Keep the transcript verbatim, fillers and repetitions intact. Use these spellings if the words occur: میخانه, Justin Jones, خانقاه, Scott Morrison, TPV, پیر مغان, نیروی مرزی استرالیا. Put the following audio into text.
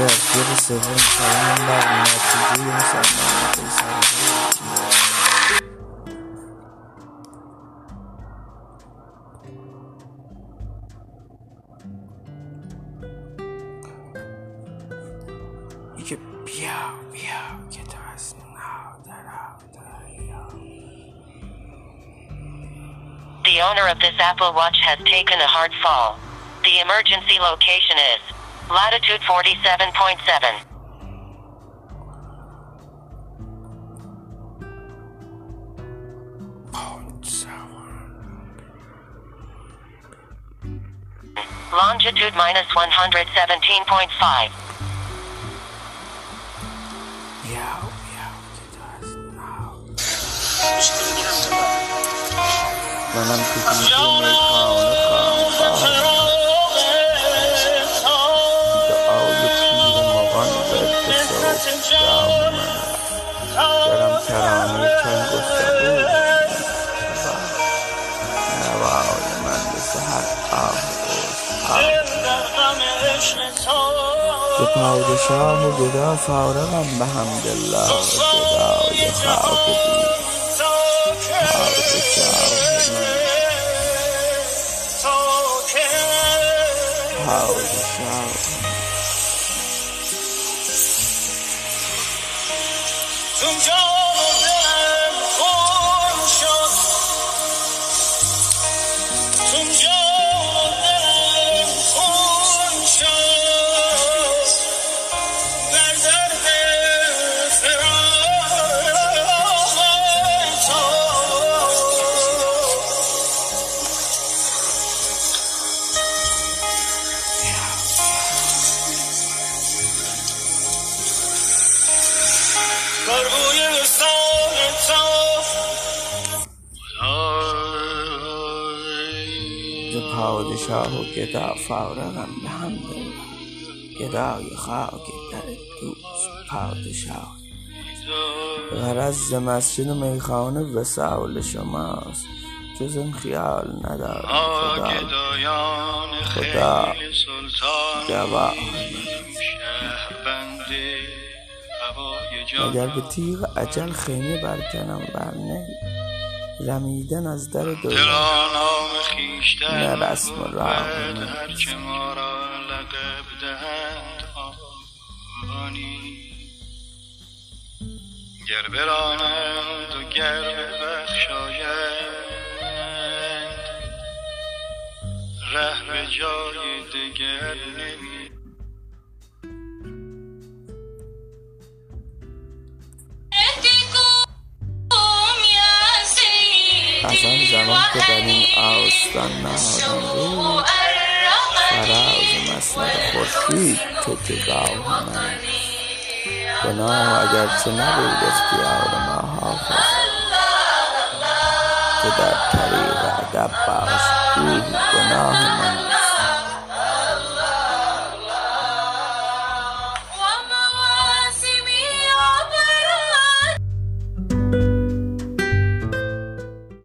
یادگیر سوم سلام بر نتیجه مسلمانان اسلامی میگه بیا بیا که تو از The owner of this Apple Watch has taken a hard fall. The emergency location is latitude forty-seven point seven. Longitude minus one hundred seventeen point five. Yeah. منم که کنیم میخانه خانقاه دعای پیر مغان برد صوت دعا من درم ترانه چون گفته بود نوای من به سحر آه به پادشاه و گدا فارغم به حمدالله گدای خاک دید پادشاه How the shower Tum jodem khon shod Tum jodem khon shod Dar dard firaq to پادشاه و گدا فارغم به حمدالله گدای خاک در دوست پادشاه غرض ز مسجد و میخانه وصال شماست جز این خیال ندارم خدا خدا گواه اگر به تیغ اجل خیمه برکنم برنه رمیدن از در دولت نه رسم و راه گر برانند و گر ببخشایند ره به جای دگر نمی از آن زمان که در این آستان نهادم روی فراز مسند خورشید تو جگاه من گناه اگرچه نبود اختیار ما حافظ که در طریق ادب باش بود گناه من